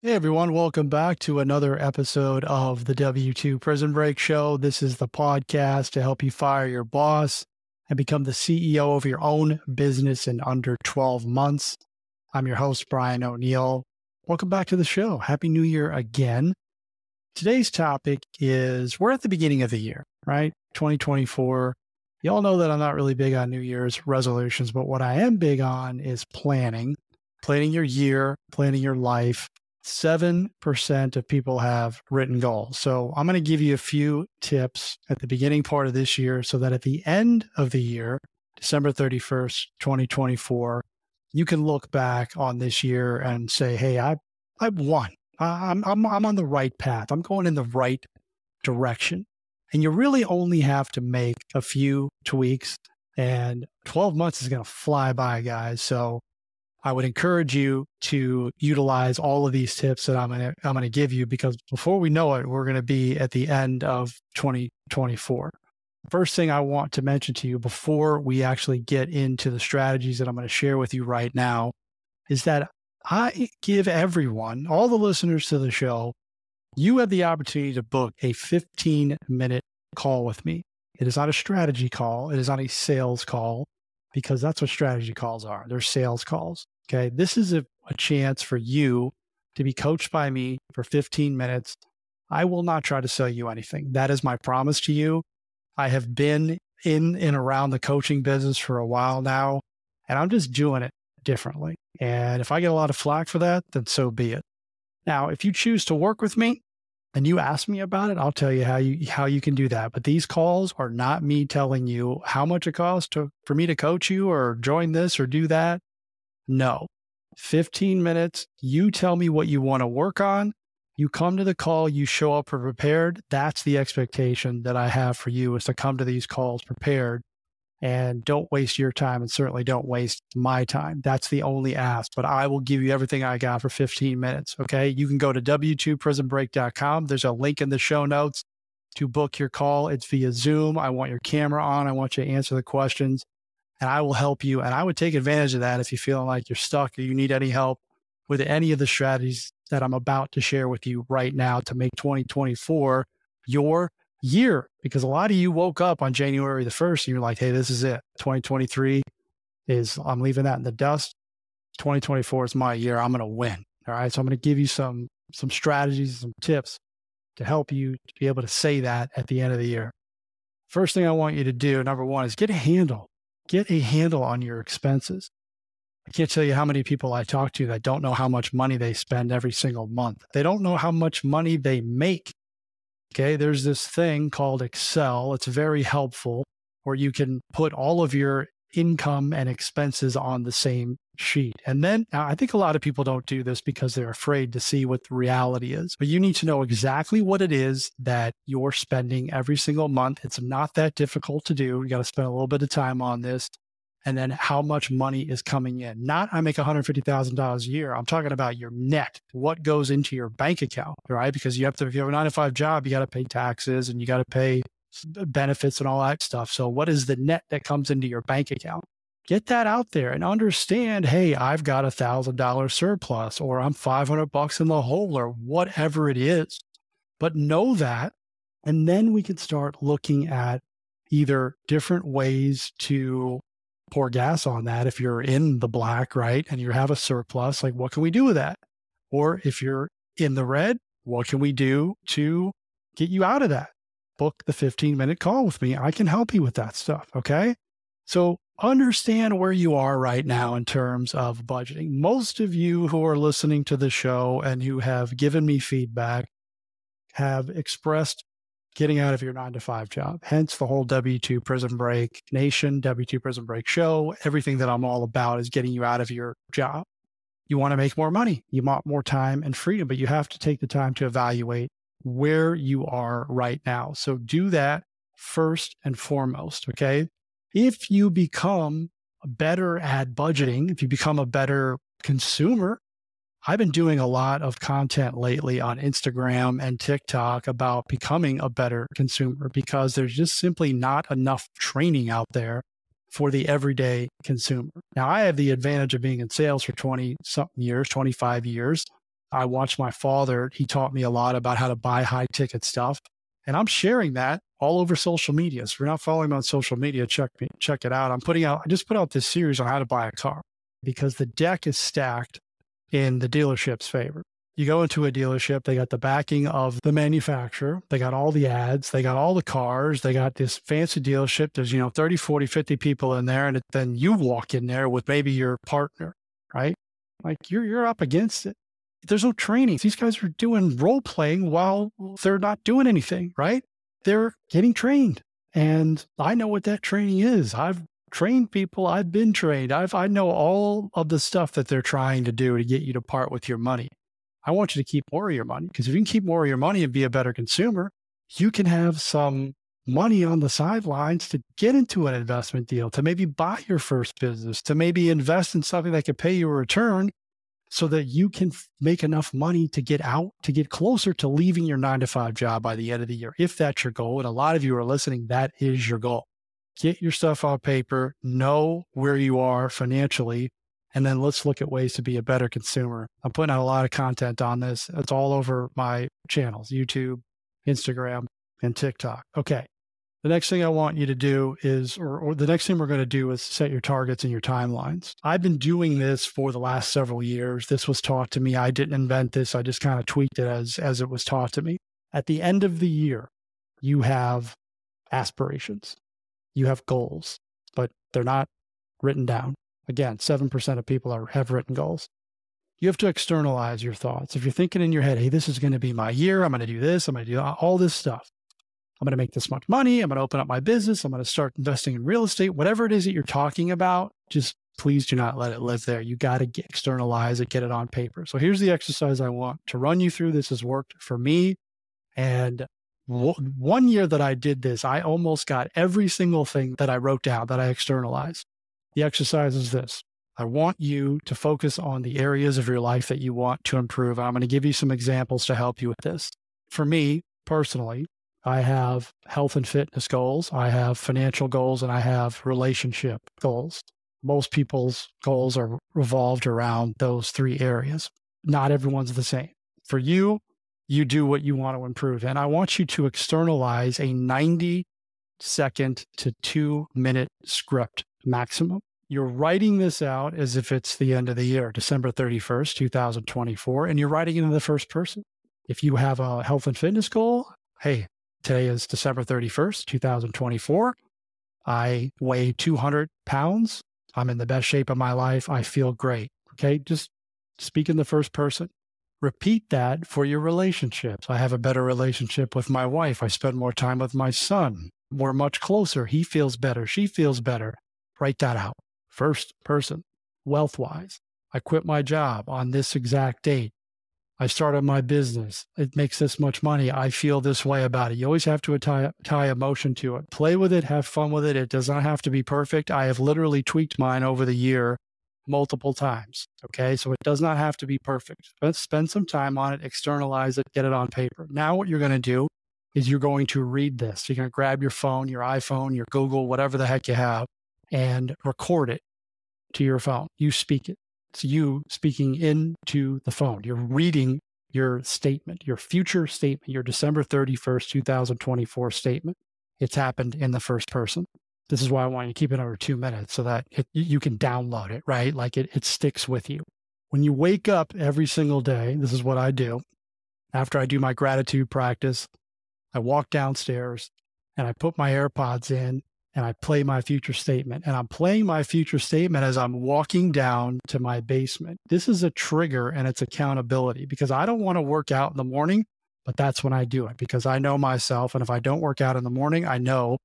Hey everyone, welcome back to another episode of the W2 Prison Break Show. This is the podcast to help you fire your boss and become the CEO of your own business in under 12 months. I'm your host, Brian O'Neill. Welcome back to the show. Happy New Year again. Today's topic is we're at the beginning of the year, right? 2024. You all know that I'm not really big on New Year's resolutions, but what I am big on is planning, planning your year, planning your life. 7% of people have written goals. So I'm going to give you a few tips at the beginning part of this year so that at the end of the year, December 31st, 2024, you can look back on this year and say, hey, I won. I'm on the right path. I'm going in the right direction. And you really only have to make a few tweaks, and 12 months is going to fly by, guys. So I would encourage you to utilize all of these tips that I'm going to give you, because before we know it, we're going to be at the end of 2024. First thing I want to mention to you before we actually get into the strategies that I'm going to share with you right now is that I give everyone, all the listeners to the show, you have the opportunity to book a 15-minute call with me. It is not a strategy call. It is not a sales call, because that's what strategy calls are. They're sales calls. Okay. This is a chance for you to be coached by me for 15 minutes. I will not try to sell you anything. That is my promise to you. I have been in and around the coaching business for a while now, and I'm just doing it differently. And if I get a lot of flack for that, then so be it. Now, if you choose to work with me and you ask me about it, I'll tell you how you can do that. But these calls are not me telling you how much it costs for me to coach you or join this or do that. No. 15 minutes, you tell me what you want to work on. You come to the call, you show up prepared. That's the expectation that I have for you, is to come to these calls prepared. And don't waste your time, and certainly don't waste my time. That's the only ask, but I will give you everything I got for 15 minutes, okay? You can go to w2prisonbreak.com. There's a link in the show notes to book your call. It's via Zoom. I want your camera on. I want you to answer the questions, and I will help you. And I would take advantage of that if you're feeling like you're stuck or you need any help with any of the strategies that I'm about to share with you right now to make 2024 your year, because a lot of you woke up on January the 1st and you're like, hey, this is it. 2023 is, I'm leaving that in the dust. 2024 is my year. I'm going to win. All right. So I'm going to give you some strategies, some tips to help you to be able to say that at the end of the year. First thing I want you to do, number one, is get a handle on your expenses. I can't tell you how many people I talk to that don't know how much money they spend every single month. They don't know how much money they make. Okay, there's this thing called Excel. It's very helpful, where you can put all of your income and expenses on the same sheet. And then I think a lot of people don't do this because they're afraid to see what the reality is. But you need to know exactly what it is that you're spending every single month. It's not that difficult to do. You got to spend a little bit of time on this. And then how much money is coming in. Not I make $150,000 a year. I'm talking about your net, what goes into your bank account, right? Because you have to, if you have a 9-to-5 job, you got to pay taxes and you got to pay benefits and all that stuff. So what is the net that comes into your bank account? Get that out there and understand, hey, I've got $1,000 surplus, or I'm $500 in the hole, or whatever it is. But know that, and then we can start looking at either different ways to pour gas on that. If you're in the black, right, and you have a surplus, like, what can we do with that? Or if you're in the red, what can we do to get you out of that? Book the 15-minute call with me. I can help you with that stuff. Okay. So understand where you are right now in terms of budgeting. Most of you who are listening to the show and who have given me feedback have expressed getting out of your 9-to-5 job, hence the whole W2 Prison Break Nation, W2 Prison Break Show. Everything that I'm all about is getting you out of your job. You want to make more money. You want more time and freedom, but you have to take the time to evaluate where you are right now. So do that first and foremost, okay? If you become better at budgeting, if you become a better consumer, I've been doing a lot of content lately on Instagram and TikTok about becoming a better consumer, because there's just simply not enough training out there for the everyday consumer. Now, I have the advantage of being in sales for 20-something years, 25 years. I watched my father. He taught me a lot about how to buy high ticket stuff. And I'm sharing that all over social media. So if you're not following me on social media, check it out. I just put out this series on how to buy a car because the deck is stacked in the dealership's favor. You go into a dealership, they got the backing of the manufacturer. They got all the ads. They got all the cars. They got this fancy dealership. There's, 30, 40, 50 people in there. And then you walk in there with maybe your partner, right? Like you're up against it. There's no training. These guys are doing role playing while they're not doing anything, right? They're getting trained. And I know what that training is. I've trained people. I've been trained. I know all of the stuff that they're trying to do to get you to part with your money. I want you to keep more of your money because if you can keep more of your money and be a better consumer, you can have some money on the sidelines to get into an investment deal, to maybe buy your first business, to maybe invest in something that could pay you a return so that you can make enough money to get out, to get closer to leaving your 9-to-5 job by the end of the year, if that's your goal. And a lot of you are listening, that is your goal. Get your stuff on paper, know where you are financially, and then let's look at ways to be a better consumer. I'm putting out a lot of content on this. It's all over my channels, YouTube, Instagram, and TikTok. Okay. The next thing I want you to do is, or the next thing we're going to do is set your targets and your timelines. I've been doing this for the last several years. This was taught to me. I didn't invent this. I just kind of tweaked it as it was taught to me. At the end of the year, you have aspirations. You have goals, but they're not written down. Again, 7% of people have written goals. You have to externalize your thoughts. If you're thinking in your head, hey, this is going to be my year. I'm going to do this. I'm going to do all this stuff. I'm going to make this much money. I'm going to open up my business. I'm going to start investing in real estate. Whatever it is that you're talking about, just please do not let it live there. You got to externalize it, get it on paper. So here's the exercise I want to run you through. This has worked for me. And one year that I did this, I almost got every single thing that I wrote down that I externalized. The exercise is this. I want you to focus on the areas of your life that you want to improve. I'm going to give you some examples to help you with this. For me personally, I have health and fitness goals, I have financial goals, and I have relationship goals. Most people's goals are revolved around those three areas. Not everyone's the same. For you, you do what you want to improve. And I want you to externalize a 90-second to 2-minute script maximum. You're writing this out as if it's the end of the year, December 31st, 2024, and you're writing it in the first person. If you have a health and fitness goal, hey, today is December 31st, 2024. I weigh 200 pounds. I'm in the best shape of my life. I feel great. Okay. Just speak in the first person. Repeat that for your relationships. I have a better relationship with my wife. I spend more time with my son. We're much closer. He feels better. She feels better. Write that out. First person. Wealth-wise, I quit my job on this exact date. I started my business. It makes this much money. I feel this way about it. You always have to tie emotion to it. Play with it. Have fun with it. It does not have to be perfect. I have literally tweaked mine over the year multiple times. Okay. So it does not have to be perfect. Spend some time on it. Externalize it. Get it on paper. Now what you're going to do is you're going to read this. You're going to grab your phone, your iPhone, your Google, whatever the heck you have, and record it to your phone. You speak it. It's you speaking into the phone. You're reading your statement, your future statement, your December 31st, 2024 statement. It's happened in the first person. This is why I want you to keep it under 2 minutes so that you can download it, right? Like it sticks with you. When you wake up every single day, this is what I do. After I do my gratitude practice, I walk downstairs and I put my AirPods in and I play my future statement. And I'm playing my future statement as I'm walking down to my basement. This is a trigger and it's accountability because I don't want to work out in the morning, but that's when I do it because I know myself. And if I don't work out in the morning, I know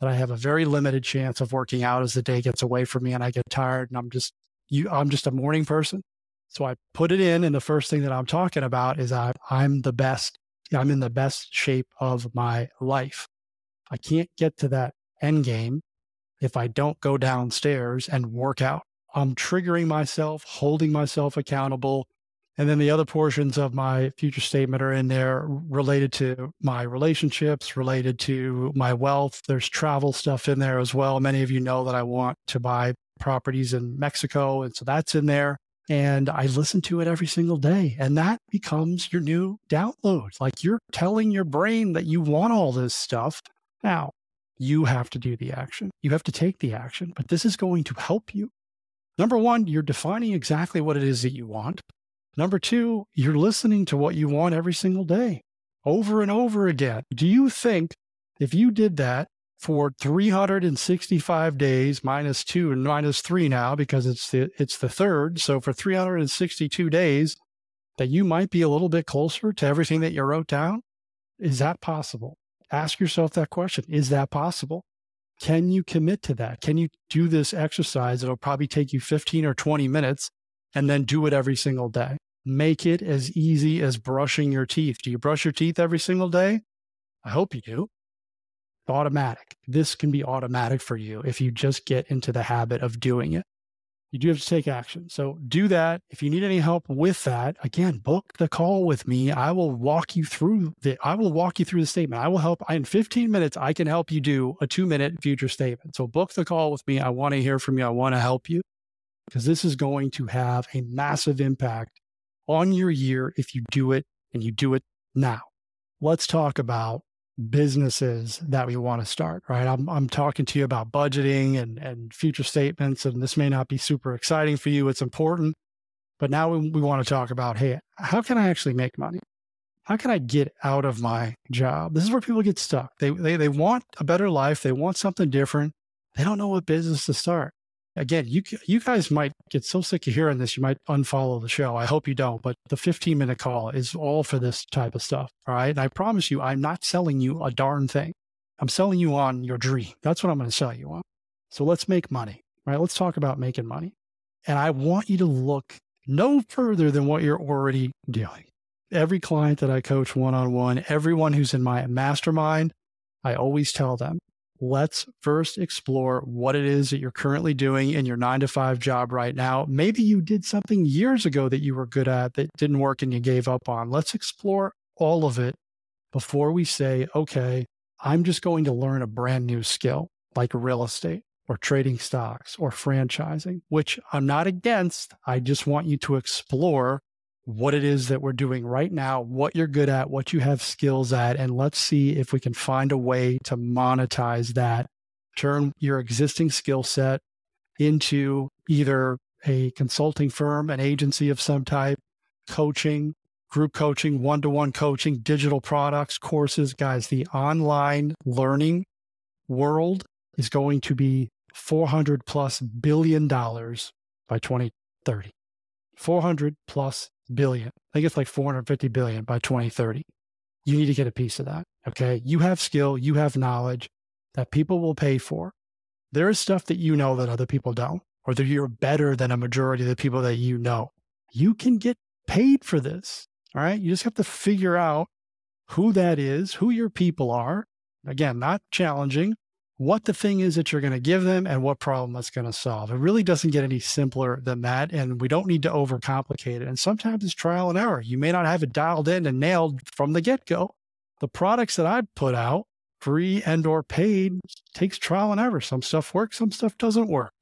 that I have a very limited chance of working out as the day gets away from me and I get tired and I'm just a morning person. So I put it in and the first thing that I'm talking about is I'm the best. I'm in the best shape of my life. I can't get to that end game if I don't go downstairs and work out. I'm triggering myself, holding myself accountable. And then the other portions of my future statement are in there related to my relationships, related to my wealth. There's travel stuff in there as well. Many of you know that I want to buy properties in Mexico. And so that's in there. And I listen to it every single day. And that becomes your new download. Like, you're telling your brain that you want all this stuff. Now, you have to do the action. You have to take the action, but this is going to help you. Number one, you're defining exactly what it is that you want. Number two, you're listening to what you want every single day, over and over again. Do you think if you did that for 365 days, minus two and minus three now, because it's the third. So for 362 days, that you might be a little bit closer to everything that you wrote down? Is that possible? Ask yourself that question. Is that possible? Can you commit to that? Can you do this exercise? It'll probably take you 15 or 20 minutes, and then do it every single day. Make it as easy as brushing your teeth. Do you brush your teeth every single day? I hope you do. Automatic. This can be automatic for you if you just get into the habit of doing it. You do have to take action. So do that. If you need any help with that, again, book the call with me. I will walk you through the statement. I will help. In 15 minutes, I can help you do a 2-minute future statement. So book the call with me. I want to hear from you. I want to help you, because this is going to have a massive impact on your year if you do it, and you do it now. Let's talk about businesses that we want to start, right? I'm talking to you about budgeting and future statements, and this may not be super exciting for you. It's important, but now we want to talk about, hey, how can I actually make money? How can I get out of my job? This is where people get stuck. They want a better life. They want something different. They don't know what business to start. Again, you guys might get so sick of hearing this, you might unfollow the show. I hope you don't, but the 15-minute call is all for this type of stuff, all right? And I promise you, I'm not selling you a darn thing. I'm selling you on your dream. That's what I'm going to sell you on. So let's make money, right? Let's talk about making money. And I want you to look no further than what you're already doing. Every client that I coach one-on-one, everyone who's in my mastermind, I always tell them, let's first explore what it is that you're currently doing in your 9-to-5 job right now. Maybe you did something years ago that you were good at that didn't work and you gave up on. Let's explore all of it before we say, okay, I'm just going to learn a brand new skill like real estate or trading stocks or franchising, which I'm not against. I just want you to explore what it is that we're doing right now, what you're good at, what you have skills at, and let's see if we can find a way to monetize that. Turn your existing skill set into either a consulting firm, an agency of some type, coaching, group coaching, one-to-one coaching, digital products, courses. Guys, the online learning world is going to be $400+ billion by 2030. 400+ billion. I think it's like 450 billion by 2030. You need to get a piece of that. Okay. You have skill, you have knowledge that people will pay for. There is stuff that you know that other people don't, or that you're better than a majority of the people that you know. You can get paid for this. All right. You just have to figure out who that is, who your people are. Again, not challenging, what the thing is that you're going to give them and what problem it's going to solve. It really doesn't get any simpler than that. And we don't need to overcomplicate it. And sometimes it's trial and error. You may not have it dialed in and nailed from the get-go. The products that I put out, free and or paid, takes trial and error. Some stuff works, some stuff doesn't work.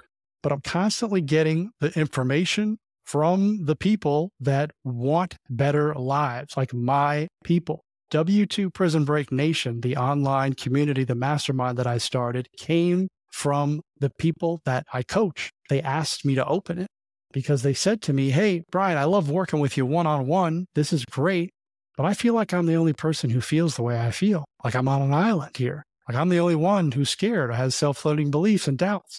But I'm constantly getting the information from the people that want better lives, like my people. W2 Prison Break Nation, the online community, the mastermind that I started, came from the people that I coach. They asked me to open it because they said to me, hey, Brian, I love working with you one-on-one. This is great, but I feel like I'm the only person who feels the way I feel. Like I'm on an island here. Like I'm the only one who's scared or has self-loading beliefs and doubts.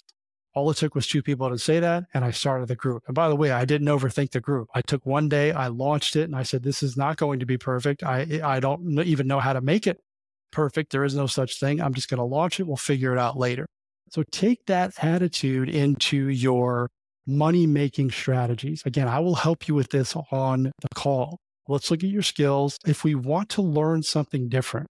All it took was 2 people to say that, and I started the group. And by the way, I didn't overthink the group. I took one day, I launched it, and I said, this is not going to be perfect. I don't even know how to make it perfect. There is no such thing. I'm just going to launch it. We'll figure it out later. So take that attitude into your money-making strategies. Again, I will help you with this on the call. Let's look at your skills. If we want to learn something different,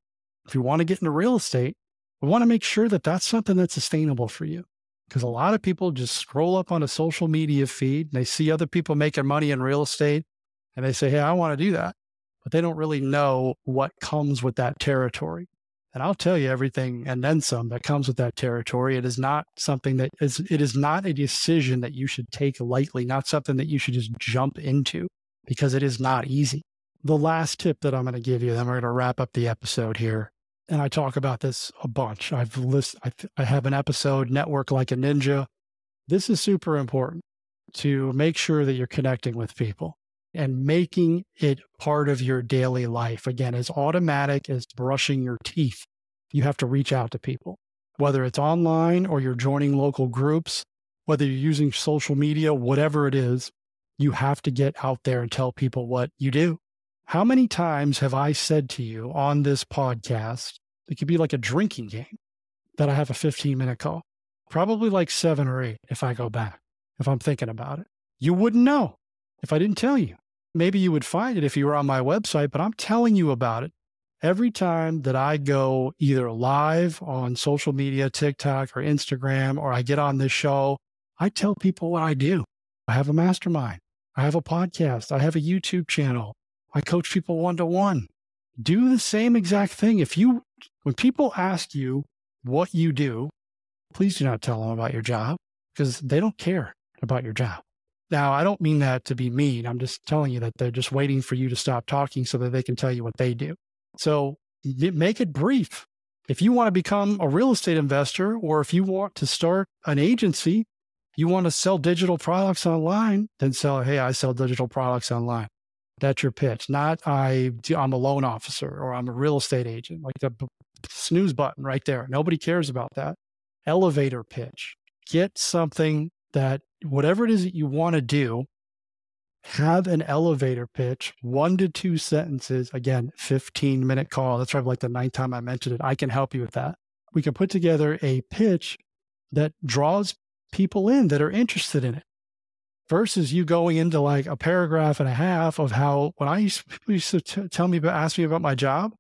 if you want to get into real estate, we want to make sure that that's something that's sustainable for you. Because a lot of people just scroll up on a social media feed and they see other people making money in real estate and they say, hey, I want to do that. But they don't really know what comes with that territory. And I'll tell you everything and then some that comes with that territory. It is not something that is, it is not a decision that you should take lightly, not something that you should just jump into, because it is not easy. The last tip that I'm going to give you, then we're going to wrap up the episode here. And I talk about this a bunch. I have an episode, Network Like a Ninja. This is super important to make sure that you're connecting with people and making it part of your daily life. Again, as automatic as brushing your teeth, you have to reach out to people, whether it's online or you're joining local groups, whether you're using social media, whatever it is, you have to get out there and tell people what you do. How many times have I said to you on this podcast, it could be like a drinking game, that I have a 15-minute call? Probably like 7 or 8 if I go back, if I'm thinking about it. You wouldn't know if I didn't tell you. Maybe you would find it if you were on my website, but I'm telling you about it every time that I go either live on social media, TikTok or Instagram, or I get on this show. I tell people what I do. I have a mastermind. I have a podcast. I have a YouTube channel. I coach people 1-to-1. Do the same exact thing. When people ask you what you do, please do not tell them about your job, because they don't care about your job. Now, I don't mean that to be mean. I'm just telling you that they're just waiting for you to stop talking so that they can tell you what they do. So make it brief. If you want to become a real estate investor, or if you want to start an agency, you want to sell digital products online, then hey, I sell digital products online. That's your pitch. Not, I'm a loan officer, or I'm a real estate agent. Like the snooze button right there. Nobody cares about that. Elevator pitch. Get something that, whatever it is that you want to do, have an elevator pitch, 1-2 sentences. Again, 15-minute call. That's probably like the 9th time I mentioned it. I can help you with that. We can put together a pitch that draws people in that are interested in it, versus you going into like a paragraph and a half of how, when people used to ask me about my job,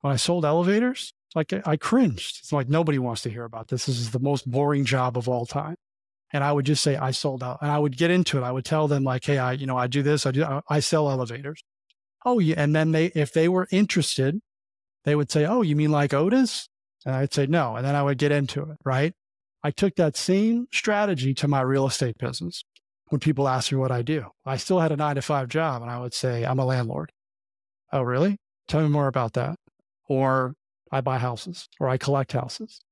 when I sold elevators, like I cringed. It's like, nobody wants to hear about this. This is the most boring job of all time. And I would just say, I sold out. And I would get into it. I would tell them like, hey, I do this. I sell elevators. Oh, yeah. And then if they were interested, they would say, oh, you mean like Otis? And I'd say, no. And then I would get into it, right? I took that same strategy to my real estate business. When people ask me what I do, I still had a 9-to-5 job, and I would say, I'm a landlord. Oh, really? Tell me more about that. Or I buy houses, or I collect houses.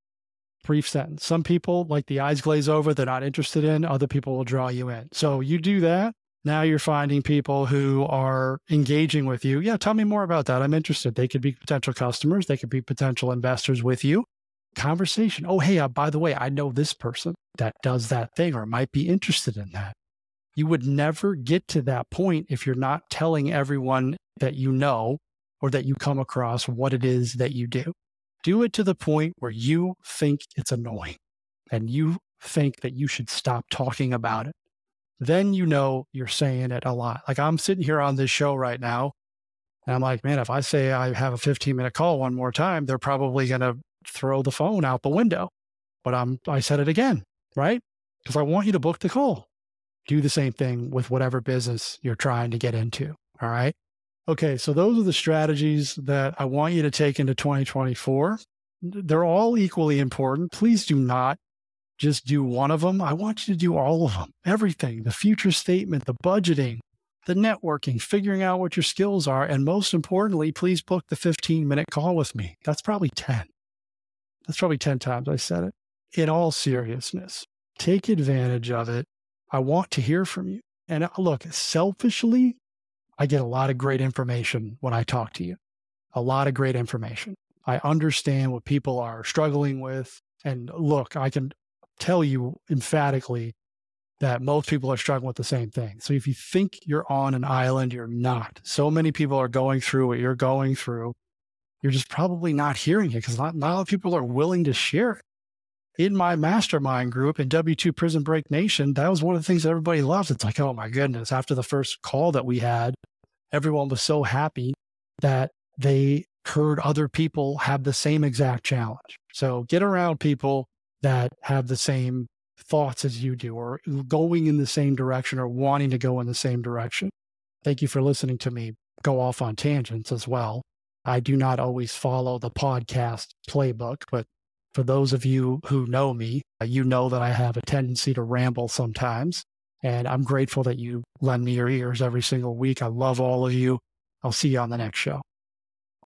Brief sentence. Some people, like, the eyes glaze over, they're not interested in. Other people will draw you in. So you do that. Now you're finding people who are engaging with you. Yeah, tell me more about that. I'm interested. They could be potential customers. They could be potential investors with you. Conversation. Oh, hey, by the way, I know this person that does that thing or might be interested in that. You would never get to that point if you're not telling everyone that you know or that you come across what it is that you do. Do it to the point where you think it's annoying and you think that you should stop talking about it. Then you know you're saying it a lot. Like, I'm sitting here on this show right now, and I'm like, man, if I say I have a 15-minute call one more time, they're probably going to throw the phone out the window. But I said it again, right? Because I want you to book the call. Do the same thing with whatever business you're trying to get into, all right? Okay, so those are the strategies that I want you to take into 2024. They're all equally important. Please do not just do one of them. I want you to do all of them, everything, the future statement, the budgeting, the networking, figuring out what your skills are. And most importantly, please book the 15-minute call with me. That's probably 10. That's probably 10 times I said it. In all seriousness, take advantage of it. I want to hear from you. And look, selfishly, I get a lot of great information when I talk to you. A lot of great information. I understand what people are struggling with. And look, I can tell you emphatically that most people are struggling with the same thing. So if you think you're on an island, you're not. So many people are going through what you're going through. You're just probably not hearing it because not a lot of people are willing to share it. In my mastermind group in W2 Prison Break Nation, that was one of the things that everybody loves. It's like, oh my goodness, after the first call that we had, everyone was so happy that they heard other people have the same exact challenge. So get around people that have the same thoughts as you do, or going in the same direction, or wanting to go in the same direction. Thank you for listening to me go off on tangents as well. I do not always follow the podcast playbook, but for those of you who know me, you know that I have a tendency to ramble sometimes, and I'm grateful that you lend me your ears every single week. I love all of you. I'll see you on the next show.